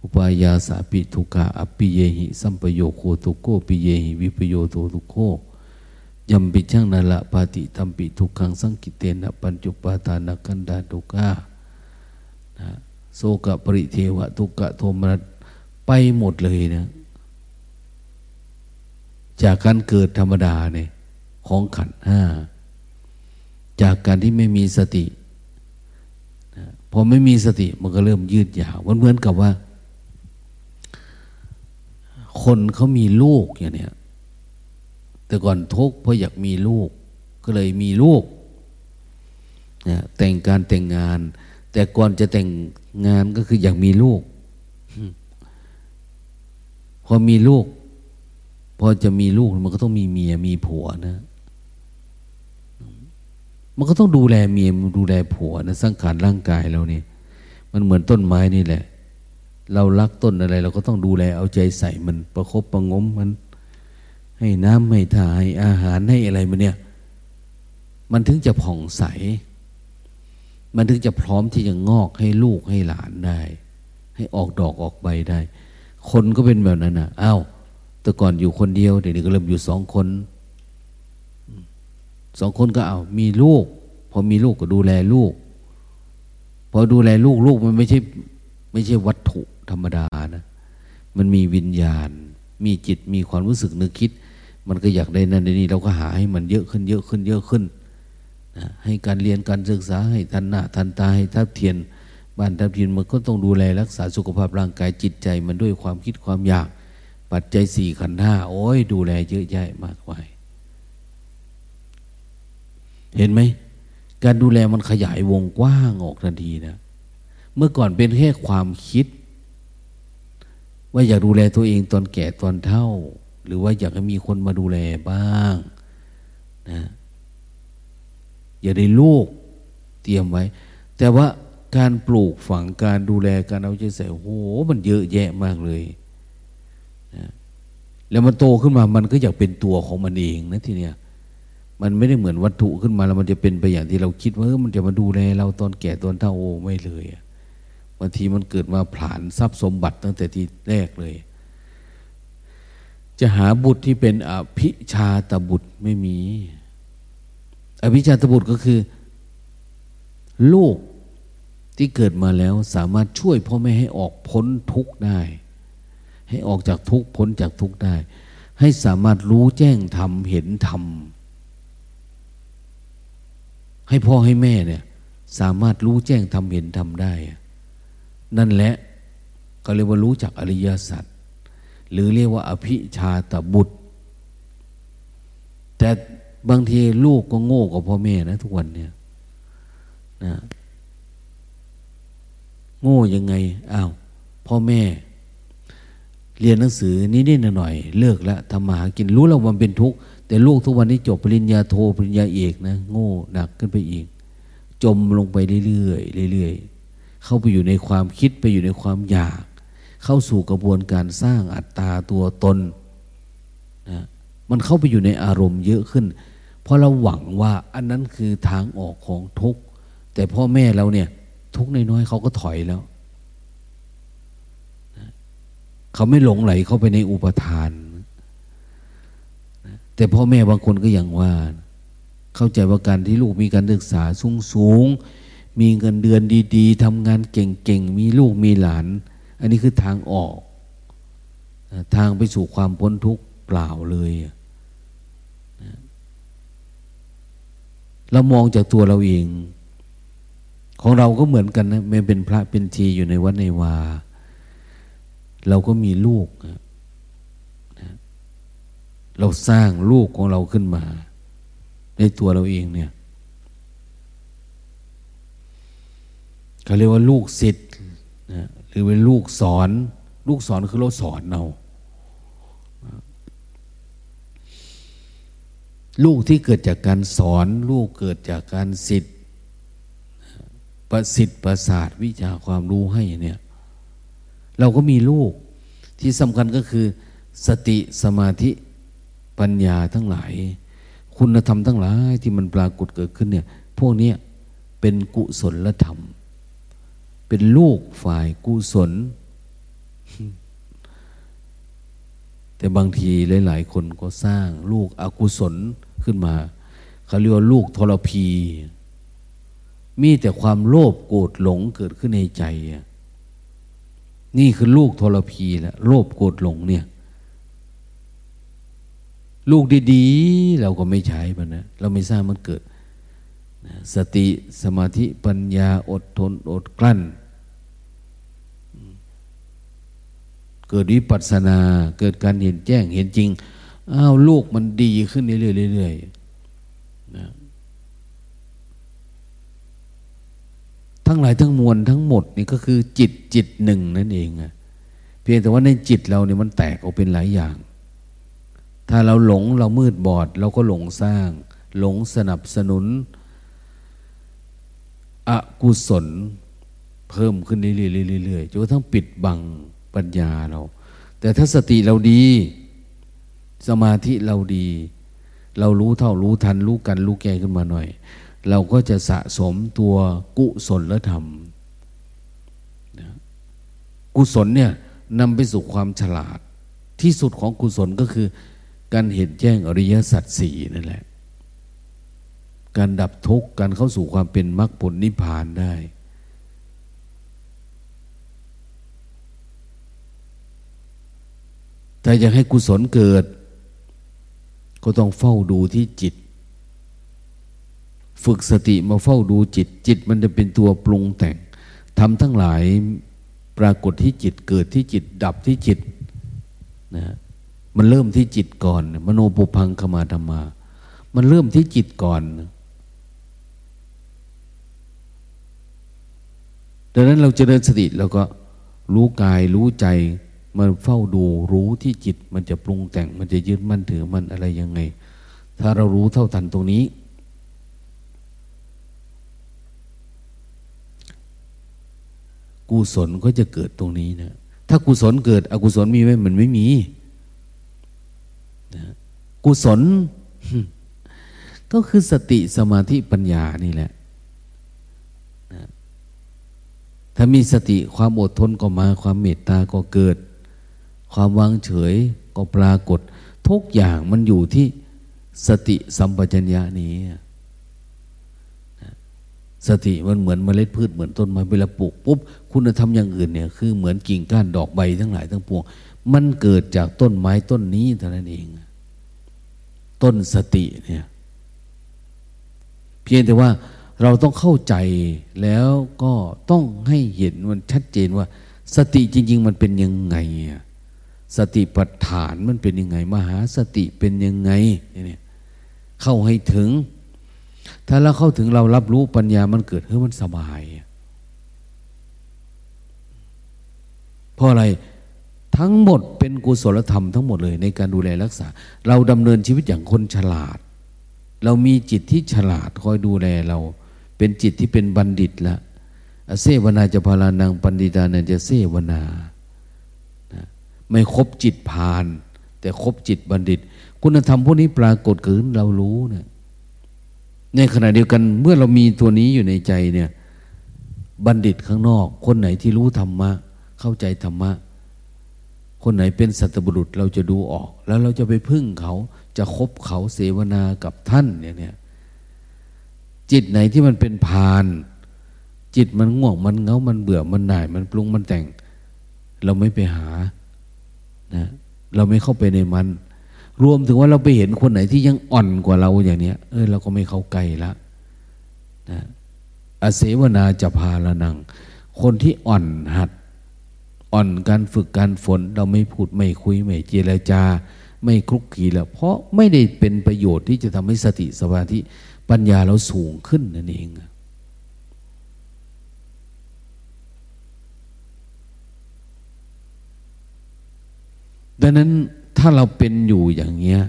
อุปายาสาปีทุกขาอภิเยหิสัมปโยโคทุกโกปิเยหิวิปโยโททุกโคยัมปิชังนาละปาติตัมปิทุกขังสังกิเตนะปัญจุปาทานะคันดาทุกขาโสกปริเทวะทุกขะโทมนัสไปหมดเลยนะจากการเกิดธรรมดาเนี่ยของขันธ์ห้าจากการที่ไม่มีสติพอไม่มีสติมันก็เริ่มยืดยาวเหมือนกับว่าคนเขามีลูกอย่างเนี้ยแต่ก่อนทุกข์เพราะอยากมีลูกก็เลยมีลูกนะแต่งการแต่งงานแต่ก่อนจะแต่งงานก็คืออยากมีลูกพอมีลูกพอจะมีลูกมันก็ต้องมีเมียมีผัวนะมันก็ต้องดูแลเมียดูแลผัวนะสังขารร่างกายเราเนี่ยมันเหมือนต้นไม้นี่แหละเรารักต้นอะไรเราก็ต้องดูแลเอาใจใส่มันประคบประงมมันให้น้ำให้ท่าให้อาหารให้อะไรมันเนี่ยมันถึงจะผ่องใสมันถึงจะพร้อมที่จะงอกให้ลูกให้หลานได้ให้ออกดอกออกใบได้คนก็เป็นแบบนั้นนะอ้าวแต่ก่อนอยู่คนเดียวเดี๋ยวนี้ก็เริ่มอยู่2 คนก็เอามีลูกพอมีลูกก็ดูแลลูกพอดูแลลูกลูกมันไม่ใช่วัตถุธรรมดานะมันมีวิญญาณมีจิตมีความรู้สึกนึกคิดมันก็อยากได้นั่นได้นี่เราก็หาให้มันเยอะขึ้นเยอะขึ้นเยอะขึ้นนะให้การเรียนการศึกษาให้ทันหน้าทันตาให้ทับเทียนบ้านทับเทียนมันก็ต้องดูแลรักษาสุขภาพร่างกายจิตใจมันด้วยความคิดความอยากปัจจัย4ขันธ์ห้าโอ้ยดูแลเยอะแยะมากมายเห็นไหมการดูแลมันขยายวงกว้างออกทันทีนะเมื่อก่อนเป็นแค่ความคิดว่าอยากดูแลตัวเองตอนแก่ตอนเฒ่าหรือว่าอยากให้มีคนมาดูแลบ้างนะอย่าได้ลูกเตรียมไว้แต่ว่าการปลูกฝังการดูแลการเอาใจใส่โอ้โหมันเยอะแยะมากเลยนะแล้วมันโตขึ้นมามันก็อยากเป็นตัวของมันเองนะทีเนี้ยมันไม่ได้เหมือนวัตถุขึ้นมาแล้วมันจะเป็นไปอย่างที่เราคิดว่ามันจะมาดูแลเราตอนแก่ตอนเฒ่าโอ้ไม่เลยบางทีมันเกิดมาผลาญทรัพย์สมบัติตั้งแต่ทีแรกเลยจะหาบุตรที่เป็นอภิชาตบุตรไม่มีอภิชาตบุตรก็คือลูกที่เกิดมาแล้วสามารถช่วยพ่อแม่ให้ออกพ้นทุกข์ได้ให้ออกจากทุกข์พ้นจากทุกข์ได้ให้สามารถรู้แจ้งธรรมเห็นธรรมให้พ่อให้แม่เนี่ยสามารถรู้แจ้งธรรมเห็นธรรมได้นั่นแหละก็เรียกว่ารู้จักอริยสัจหรือเรียกว่าอภิชาตบุตรแต่บางทีลูกก็โง่กว่าพ่อแม่นะทุกวันเนี่ยนะโง่ยังไงอ้าวพ่อแม่เรียนหนังสือนิดๆหน่อยๆเลิกแล้วทำมาหากินรู้แล้วมันเป็นทุกข์แต่ลูกทุกวันนี้จบปริญญาโทปริญญาเอกนะโง่หนักขึ้นไปอีกจมลงไปเรื่อยๆเรื่อยๆเข้าไปอยู่ในความคิดไปอยู่ในความอยากเข้าสู่กระบวนการสร้างอัตตาตัวตนนะมันเข้าไปอยู่ในอารมณ์เยอะขึ้นเพราะเราหวังว่าอันนั้นคือทางออกของทุกข์แต่พ่อแม่เราเนี่ยทุกข์น้อยๆเขาก็ถอยแล้วนะเขาไม่หลงไหลเข้าไปในอุปทานแต่พ่อแม่บางคนก็อย่างว่าเข้าใจว่าการที่ลูกมีการศึกษาสูงมีเงินเดือนดีๆทำงานเก่งๆมีลูกมีหลานอันนี้คือทางออก ทางไปสู่ความพ้นทุกข์เปล่าเลยเรามองจากตัวเราเองของเราก็เหมือนกันนะแม้เป็นพระเป็นชีอยู่ในวัดในวาเราก็มีลูกนะเราสร้างลูกของเราขึ้นมาในตัวเราเองเนี่ยเขาเรียกว่าลูกศิษย์นะหรือเป็นลูกสอนลูกสอนคือเราสอนเราลูกที่เกิดจากการสอนลูกเกิดจากการศิษย์ประสิทธิ์ประสาทวิชาความรู้ให้เนี่ยเราก็มีลูกที่สำคัญก็คือสติสมาธิปัญญาทั้งหลายคุณธรรมทั้งหลายที่มันปรากฏเกิดขึ้นเนี่ยพวกนี้เป็นกุศลธรรมเป็นลูกฝ่ายกุศลแต่บางทีหลายๆคนก็สร้างลูกอกุศลขึ้นมาเขาเรียกว่าลูกทรพีมีแต่ความโลภโกรธหลงเกิดขึ้นในใจนี่คือลูกทรพีแหละโลภโกรธหลงเนี่ยลูกดีๆเราก็ไม่ใช้มันนะเราไม่สร้างมันเกิดสติสมาธิปัญญาอดทนอดกลั้นเกิดวิปัสสนาเกิดการเห็นแจ้งเห็นจริงอ้าวลูกมันดีขึ้นเรื่อยๆนะทั้งหลายทั้งมวลทั้งหมดนี่ก็คือจิตหนึ่งนั่นเองอะเพียงแต่ว่าในจิตเราเนี่ยมันแตกออกเป็นหลายอย่างถ้าเราหลงเรามืดบอดเราก็หลงสร้างหลงสนับสนุนอกุศลเพิ่มขึ้นเรื่อยๆจนกระทั่งปิดบังปัญญาเราแต่ถ้าสติเราดีสมาธิเราดีเรารู้เท่ารู้ทันรู้กันรู้แก่ขึ้นมาหน่อยเราก็จะสะสมตัวกุศลธรรมกุศลเนี่ยนำไปสู่ความฉลาดที่สุดของกุศลก็คือการเห็นแจ้งอริยสัจสี่นั่นแหละการดับทุกข์การเข้าสู่ความเป็นมรรคผลนิพพานได้แต่อยากให้กุศลเกิดก็ต้องเฝ้าดูที่จิตฝึกสติมาเฝ้าดูจิตมันจะเป็นตัวปรุงแต่งทำทั้งหลายปรากฏที่จิตเกิดที่จิตดับที่จิตนะมันเริ่มที่จิตก่อนมโนปุพังคมาธรรมามันเริ่มที่จิตก่อนดังนั้นเราเจริญสติแล้วก็รู้กายรู้ใจมันเฝ้าดูรู้ที่จิตมันจะปรุงแต่งมันจะยึดมั่นถือมันอะไรยังไงถ้าเรารู้เท่าทันตรงนี้กุศลก็จะเกิดตรงนี้นะถ้ากุศลเกิดอกุศลมีไหมมันไม่มีนะกุศล ก็คือสติสมาธิปัญญานี่แหละนะถ้ามีสติความอดทนก็มาความเมตตาก็เกิดความวางเฉยก็ปรากฏทุกอย่างมันอยู่ที่สติสัมปชัญญะนี้สติมันเหมือนเมล็ดพืชเหมือนต้นไม้เวลาปลูกปุ๊บคุณธรรมอย่างอื่นเนี่ยคือเหมือนกิ่งก้านดอกใบทั้งหลายทั้งปวงมันเกิดจากต้นไม้ต้นนี้เท่านั้นเองต้นสติเนี่ยเพียงแต่ว่าเราต้องเข้าใจแล้วก็ต้องให้เห็นมันชัดเจนว่าสติจริงๆมันเป็นยังไงสติปัฏฐานมันเป็นยังไงมหาสติเป็นยังไงเนี่ยเข้าให้ถึงถ้าเราเข้าถึงเรารับรู้ปัญญามันเกิดมันสบายเพราะอะไรทั้งหมดเป็นกุศลธรรมทั้งหมดเลยในการดูแลรักษาเราดำเนินชีวิตอย่างคนฉลาดเรามีจิตที่ฉลาดคอยดูแลเราเป็นจิตที่เป็นบัณฑิตละอเสวนายจะพาลานังปันดิตานันจะเสวนาไม่ครบจิตพาลแต่ครบจิตบัณฑิตคุณธรรมพวกนี้ปรากฏขึ้นเรารู้นะในขณะเดียวกันเมื่อเรามีตัวนี้อยู่ในใจเนี่ยบัณฑิตข้างนอกคนไหนที่รู้ธรรมะเข้าใจธรรมะคนไหนเป็นสัตบุรุษเราจะดูออกแล้วเราจะไปพึ่งเขาจะคบเขาเสวนากับท่านเนี่ยจิตไหนที่มันเป็นพาลจิตมันง่วงมันเหงามันเบื่อมันหน่ายมันปรุงมันแต่งเราไม่ไปหา นะเราไม่เข้าไปในมันรวมถึงว่าเราไปเห็นคนไหนที่ยังอ่อนกว่าเราอย่างเนี้ยเราก็ไม่เข้าใกล้ละนะอเสวนาจะพาละนังคนที่อ่อนหัดอ่อนการฝึกการฝนเราไม่พูดไม่คุยไม่เจรจาไม่คลุกคลีแล้วเพราะไม่ได้เป็นประโยชน์ที่จะทำให้สติสมาธิปัญญาเราสูงขึ้นนั่นเองดังนั้นถ้าเราเป็นอยู่อย่างเงี้ย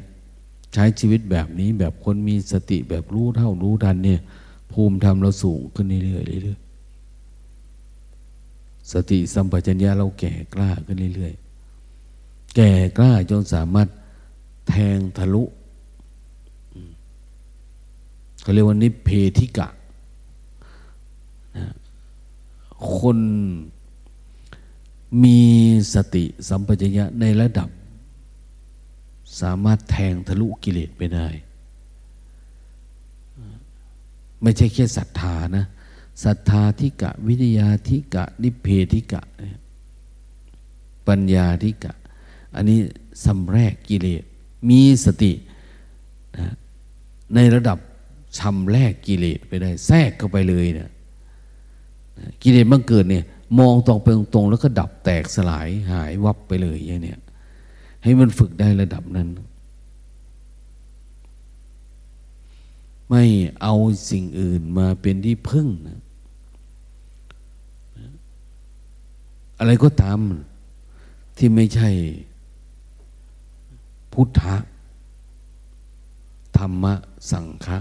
ใช้ชีวิตแบบนี้แบบคนมีสติแบบรู้เท่ารู้ทันเนี่ยภูมิธรรมเราสูงขึ้นเรื่อยๆเรื่อยๆสติสัมปชัญญะเราแก่กล้าขึ้นเรื่อยๆแก่กล้าจนสามารถแทงทะลุเขาเรียกว่านิเพธิกะนะคนมีสติสัมปชัญญะในระดับสามารถแทงทะลุกิเลสไปได้ไม่ใช่แค่ศรัทธานะศรัทธาธิกะวิทยาธิกะนิเพธิกะปัญญาธิกะอันนี้สำแรกกิเลสมีสตินะในระดับชำแรกกิเลสไปได้แทรกเข้าไปเลยนะกิเลสบังเกิดเนี่ยมองตรงไปตรงแล้วก็ดับแตกสลายหายวับไปเลยอย่างเนี้ยให้มันฝึกได้ระดับนั้นไม่เอาสิ่งอื่นมาเป็นที่พึ่งนะอะไรก็ตามที่ไม่ใช่พุทธะธรรมะสังฆะ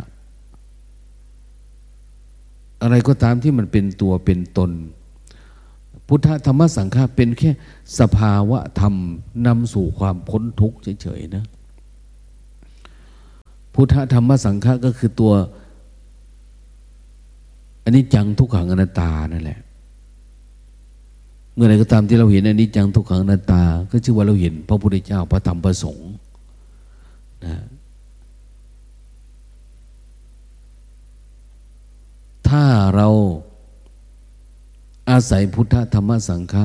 อะไรก็ตามที่มันเป็นตัวเป็นตนพุทธธรรมสังฆาเป็นแค่สภาวะธรรมนำสู่ความพ้นทุกข์เฉยๆนะพุทธธรรมสังฆาก็คือตัวอนิจจังทุกขังอนัตตานั่นแหละเมื่อไหร่ก็ตามที่เราเห็นอนิจจังทุกขังอนัตตาก็ชื่อว่าเราเห็นพระพุทธเจ้าพระธรรมพระสงฆ์นะถ้าเราอาศัยพุทธธรรมสังฆะ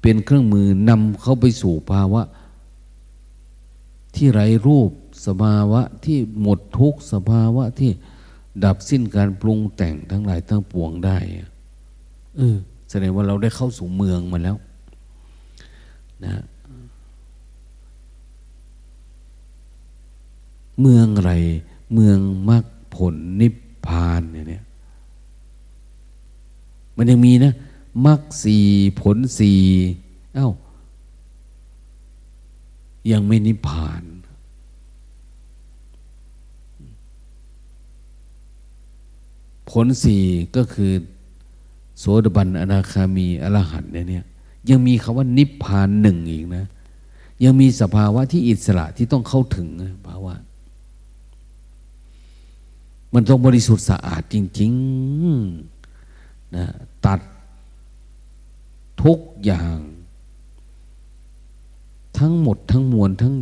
เป็นเครื่องมือนำเข้าไปสู่ภาวะที่ไร้รูปสภาวะที่หมดทุกข์สภาวะที่ดับสิ้นการปรุงแต่งทั้งหลายทั้งปวงได้แสดงว่าเราได้เข้าสู่เมืองมาแล้วนะเมืองอะไรเมืองมรรคผลนิพพานเนี่ยมันยังมีนะมรรคสี่ผลสี่ยังไม่นิพพานผลสี่ก็คือโสดาบันอนาคามีอรหันต์เนี่ยยังมีคำว่านิพพานหนึ่งอีกนะยังมีสภาวะที่อิสระที่ต้องเข้าถึงภาวะมันต้องบริสุทธิ์สะอาดจริงๆนะตัดทุกอย่างทั้งหมดทั้งมวลทั้ง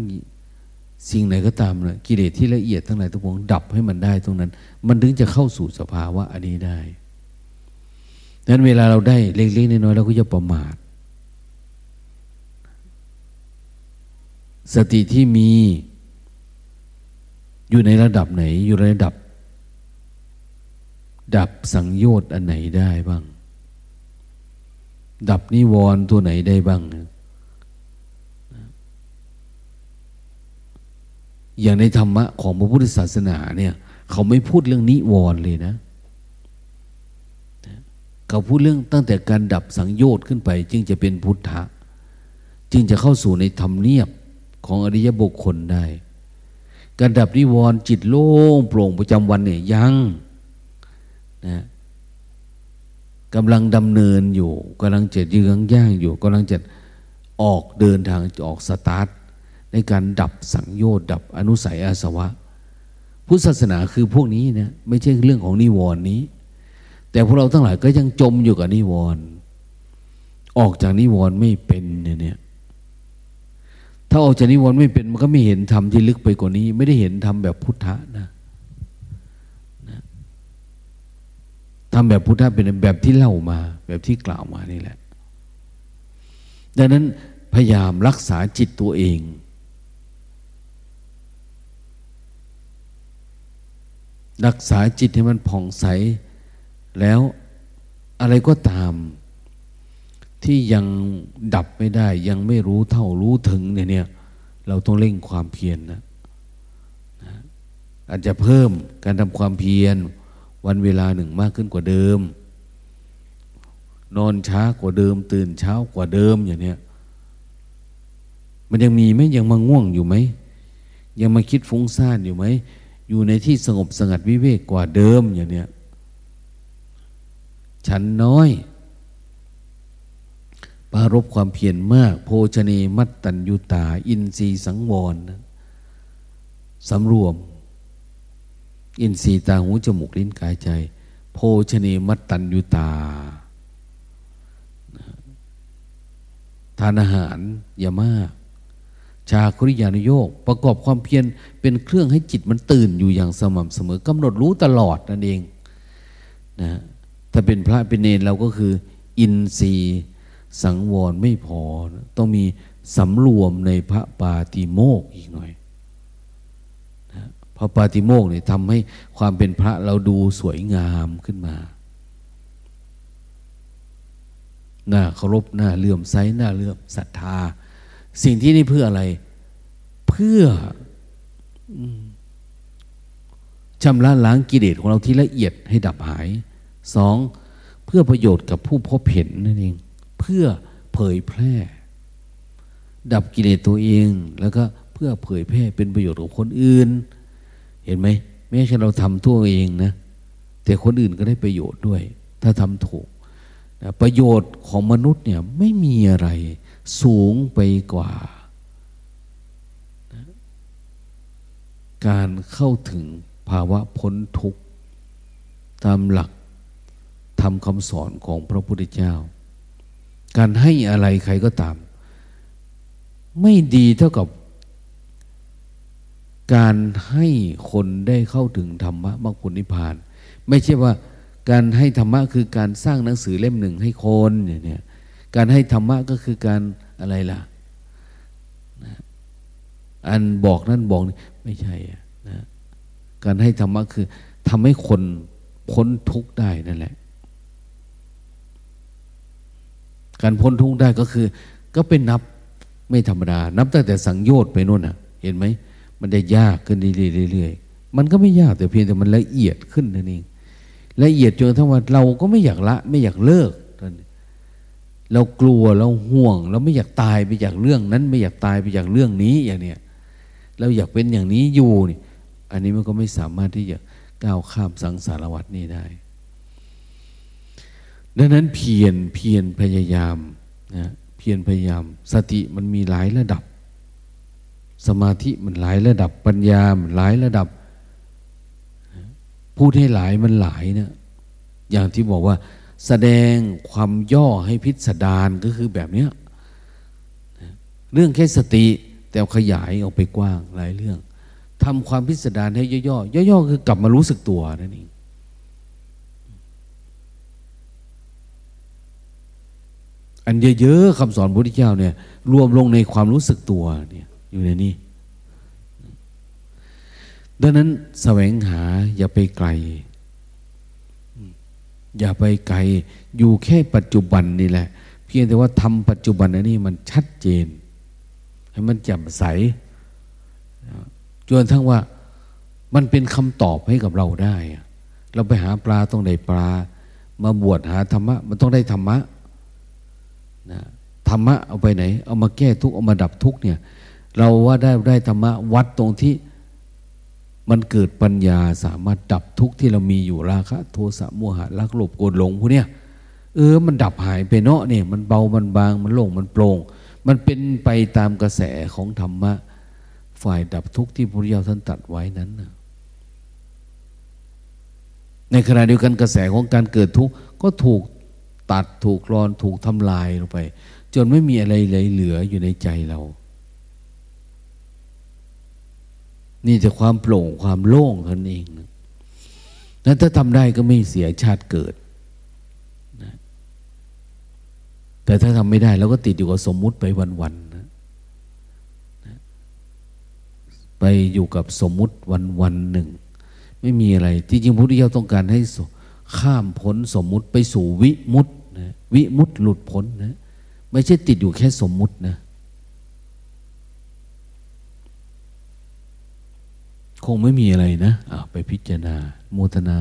สิ่งไหนก็ตามนะกิเลสที่ละเอียดทั้งหลายทั้งปวงดับให้มันได้ตรงนั้นมันถึงจะเข้าสู่สภาวะอันนี้ได้ดังนั้นเวลาเราได้เล็กๆน้อยๆเราก็อย่าประมาทสติที่มีอยู่ในระดับไหนอยู่ในระดับดับสังโยชน์อันไหนได้บ้างดับนิวรณ์ตัวไหนได้บ้างอย่างในธรรมะของพระพุทธศาสนาเนี่ยเขาไม่พูดเรื่องนิวรณ์เลยนะเขาพูดเรื่องตั้งแต่การดับสังโยชน์ขึ้นไปจึงจะเป็นพุทธะจึงจะเข้าสู่ในธรรมเนียบของอริยบุคคลได้การดับนิวรณ์จิตโล่งโปร่งประจำวันเนี่ยยังนะกำลังดำเนินอยู่กำลังจะยื้องย่างอยู่กำลังจะออกเดินทางออกสตาร์ทในการดับสังโยชน์ดับอนุสัยอาสวะพุทธศาสนาคือพวกนี้นะไม่ใช่เรื่องของนิวรณ์นี้แต่พวกเราทั้งหลายก็ยังจมอยู่กับนิวรณ์ออกจากนิวรณ์ไม่เป็นเนี่ยถ้าออกจากนิวรณ์ไม่เป็นมันก็ไม่เห็นธรรมที่ลึกไปกว่านี้ไม่ได้เห็นธรรมแบบพุทธะนะทำแบบพุทธะเป็นแบบที่เล่ามาแบบที่กล่าวมานี่แหละดังนั้นพ พยายามรักษาจิตตัวเองรักษาจิตให้มันผ่องใสแล้วอะไรก็ตามที่ยังดับไม่ได้ยังไม่รู้เท่ารู้ถึงเนี่ยเราต้องเร่งความเพียรนะอาจจะเพิ่มการทำความเพียรวันเวลาหนึ่งมากขึ้นกว่าเดิมนอนช้ากว่าเดิมตื่นเช้ากว่าเดิมอย่างเนี้ยมันยังมีไหมยังมาง่วงอยู่ไหมยังมาคิดฟุ้งซ่านอยู่ไหมอยู่ในที่สงบสงัดวิเวกกว่าเดิมอย่างเนี้ยฉันน้อยปรารภความเพียรมากโภชเนมัตตัญญูตาอินทรีย์สังวรสำรวมอินทรีย์ตาหูจมูกลิ้นกายใจโภชเนมัตตัญญูตาทานอาหารอย่ามากชาคริยานุโยคประกอบความเพียรเป็นเครื่องให้จิตมันตื่นอยู่อย่างสม่ำเสมอกำหนดรู้ตลอดนั่นเองนะถ้าเป็นพระเป็นเนรเราก็คืออินทรีย์สังวรไม่พอต้องมีสำรวมในพระปาติโมกข์อีกหน่อยนะพระปาติโมกข์เนี่ยทำให้ความเป็นพระเราดูสวยงามขึ้นมาหน้าเคารพหน้าเลื่อมใสหน้าเลื่อมศรัทธาสิ่งที่นี่เพื่ออะไรเพื่อชำระล้างกิเลสของเราที่ละเอียดให้ดับหายสองเพื่อประโยชน์กับผู้พบเห็นนั่นเองเพื่อเผยแพร่ดับกิเลสตัวเองแล้วก็เพื่อเผยแพร่เป็นประโยชน์กับคนอื่นเห็นไหมไม่ใช่เราทำตัวเองนะแต่คนอื่นก็ได้ประโยชน์ด้วยถ้าทำถูกประโยชน์ของมนุษย์เนี่ยไม่มีอะไรสูงไปกว่าการเข้าถึงภาวะพ้นทุกข์ตามหลักธรรมคำสอนของพระพุทธเจ้าการให้อะไรใครก็ตามไม่ดีเท่ากับการให้คนได้เข้าถึงธรรมะมรรคผลนิพพานไม่ใช่ว่าการให้ธรรมะคือการสร้างหนังสือเล่มหนึ่งให้คนอย่างเนี้ยการให้ธรรมะก็คือการอะไรล่ะอันบอกนั่นบอกนี่ไม่ใช่นะการให้ธรรมะคือทำให้คนพ้นทุกข์ได้นั่นแหละการพ้นทุกข์ได้ก็คือก็เป็นนับไม่ธรรมดานับตั้งแต่สังโยชน์ไปนู่นน่ะเห็นไหมมันได้ยากขึ้นเรื่อยๆมันก็ไม่ยากแต่เพียงแต่มันละเอียดขึ้นนั่นเองละเอียดจนทั้งวันเราก็ไม่อยากละไม่อยากเลิกเรากลัวเราห่วงเราไม่อยากตายไปจากเรื่องนั้นไม่อยากตายไปจากเรื่องนี้อย่างเนี้ยเราอยากเป็นอย่างนี้อยู่นี่อันนี้มันก็ไม่สามารถที่จะก้าวข้ามสังสารวัฏนี้ได้ดังนั้นเพียรพยายามนะเพียรพยายามสติมันมีหลายระดับสมาธิมันหลายระดับปัญญามันหลายระดับพูดให้หลายมันหลายนะอย่างที่บอกว่าแสดงความย่อให้พิสดารก็คือแบบเนี้ยเรื่องแค่สติแต่ขยายออกไปกว้างหลายเรื่องทำความพิสดารให้ย่อๆย่อๆคือกลับมารู้สึกตัวนั่นเองอันเยอะๆคำสอนพระพุทธเจ้าเนี่ยรวมลงในความรู้สึกตัวเนี่ยอยู่ในนี้ดังนั้นแสวงหาอย่าไปไกลอยู่แค่ปัจจุบันนี่แหละเพียงแต่ว่าทำปัจจุบันอันนี้มันชัดเจนให้มันแจ่มใสจนทั้งว่ามันเป็นคำตอบให้กับเราได้เราไปหาปลาต้องได้ปลามาบวชหาธรรมะมันต้องได้ธรรมะนะธรรมะเอาไปไหนเอามาแก้ทุกข์เอามาดับทุกข์เนี่ยเราว่าได้ธรรมะวัดตรงที่มันเกิดปัญญาสามารถดับทุกข์ที่เรามีอยู่ราคะโทสะโมหะลักโลภโกรธหลงพวกเนี้ยมันดับหายไปเนาะเนี่ยมันเบามันบางมันโล่งมันโปร่งมันเป็นไปตามกระแสของธรรมะฝ่ายดับทุกข์ที่พระพุทธเจ้าท่านตรัสไว้นั้นนะในขณะเดียวกันกระแสของการเกิดทุกข์ก็ถูกตัดถูกรอนถูกทำลายลงไปจนไม่มีอะไรเหลืออยู่ในใจเรานี่จะความโปร่งความโล่งตนเองนั้นถ้าทำได้ก็ไม่เสียชาติเกิดนะแต่ถ้าทำไม่ได้เราก็ติดอยู่กับสมมุติไปวันๆ อยู่กับสมมุติวันๆหนึ่งไม่มีอะไรที่จริงพระพุทธเจ้าต้องการให้ข้ามพ้นสมมุติไปสู่วิมุตตินะวิมุตติหลุดพ้นนะไม่ใช่ติดอยู่แค่สมมุตินะคงไม่มีอะไรนะไปพิจารณาโมทนา